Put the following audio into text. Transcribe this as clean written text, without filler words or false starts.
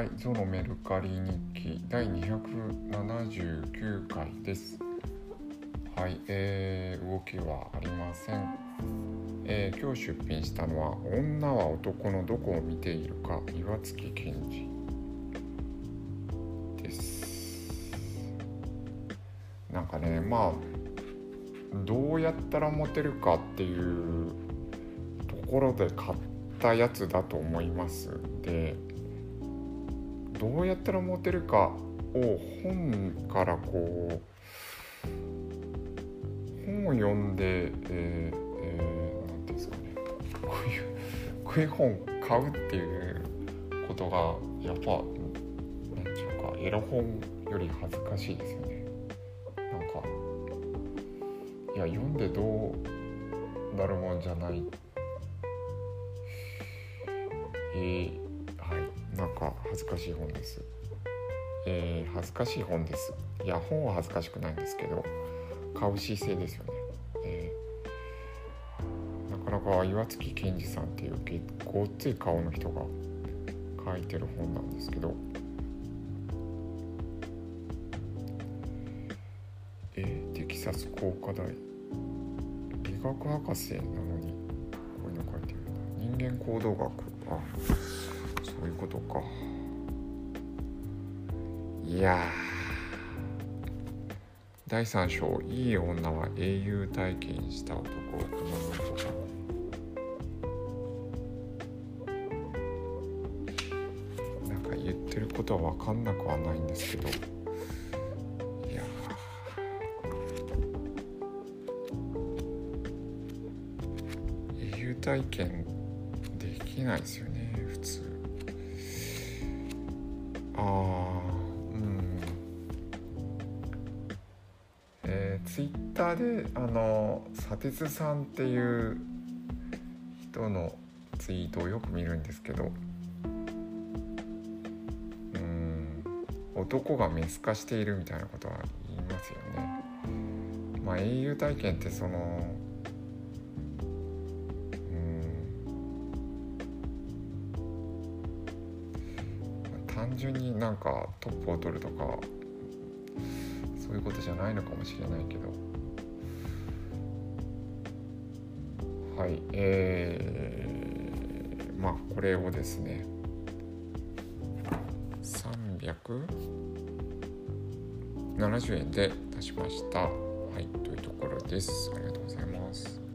はい、ゾロメルカリ日記第279回です。はい、動きはありません。今日出品したのは女は男のどこを見ているか岩月健二です。なんかね、どうやったらモテるかっていうところで買ったやつだと思います。で、どうやったらモテるかを本を読んで、なんていうんですかね、こういう本買うっていうことがやっぱなんていうかエロ本より恥ずかしいですよね。なんか読んでどうなるもんじゃない。なんか恥ずかしい本です、恥ずかしい本です。いや、本は恥ずかしくないんですけど、買う姿勢ですよね。なかなか岩月健二さんっていうごっつい顔の人が書いてる本なんですけど、テキサス工科大理学博士なのにこういうの書いてるな。人間行動学、そういうことか。いや第3章、いい女は英雄体験した男。なんか言ってることは分かんなくはないんですけど、いや英雄体験できないですよね普通。ツイッターで砂鉄さんっていう人のツイートをよく見るんですけど、男がメス化しているみたいなことは言いますよね。英雄体験ってその単純になんかトップを取るとかそういうことじゃないのかもしれないけど、はい、これをですね、370円で出しました。はい、というところです。ありがとうございます。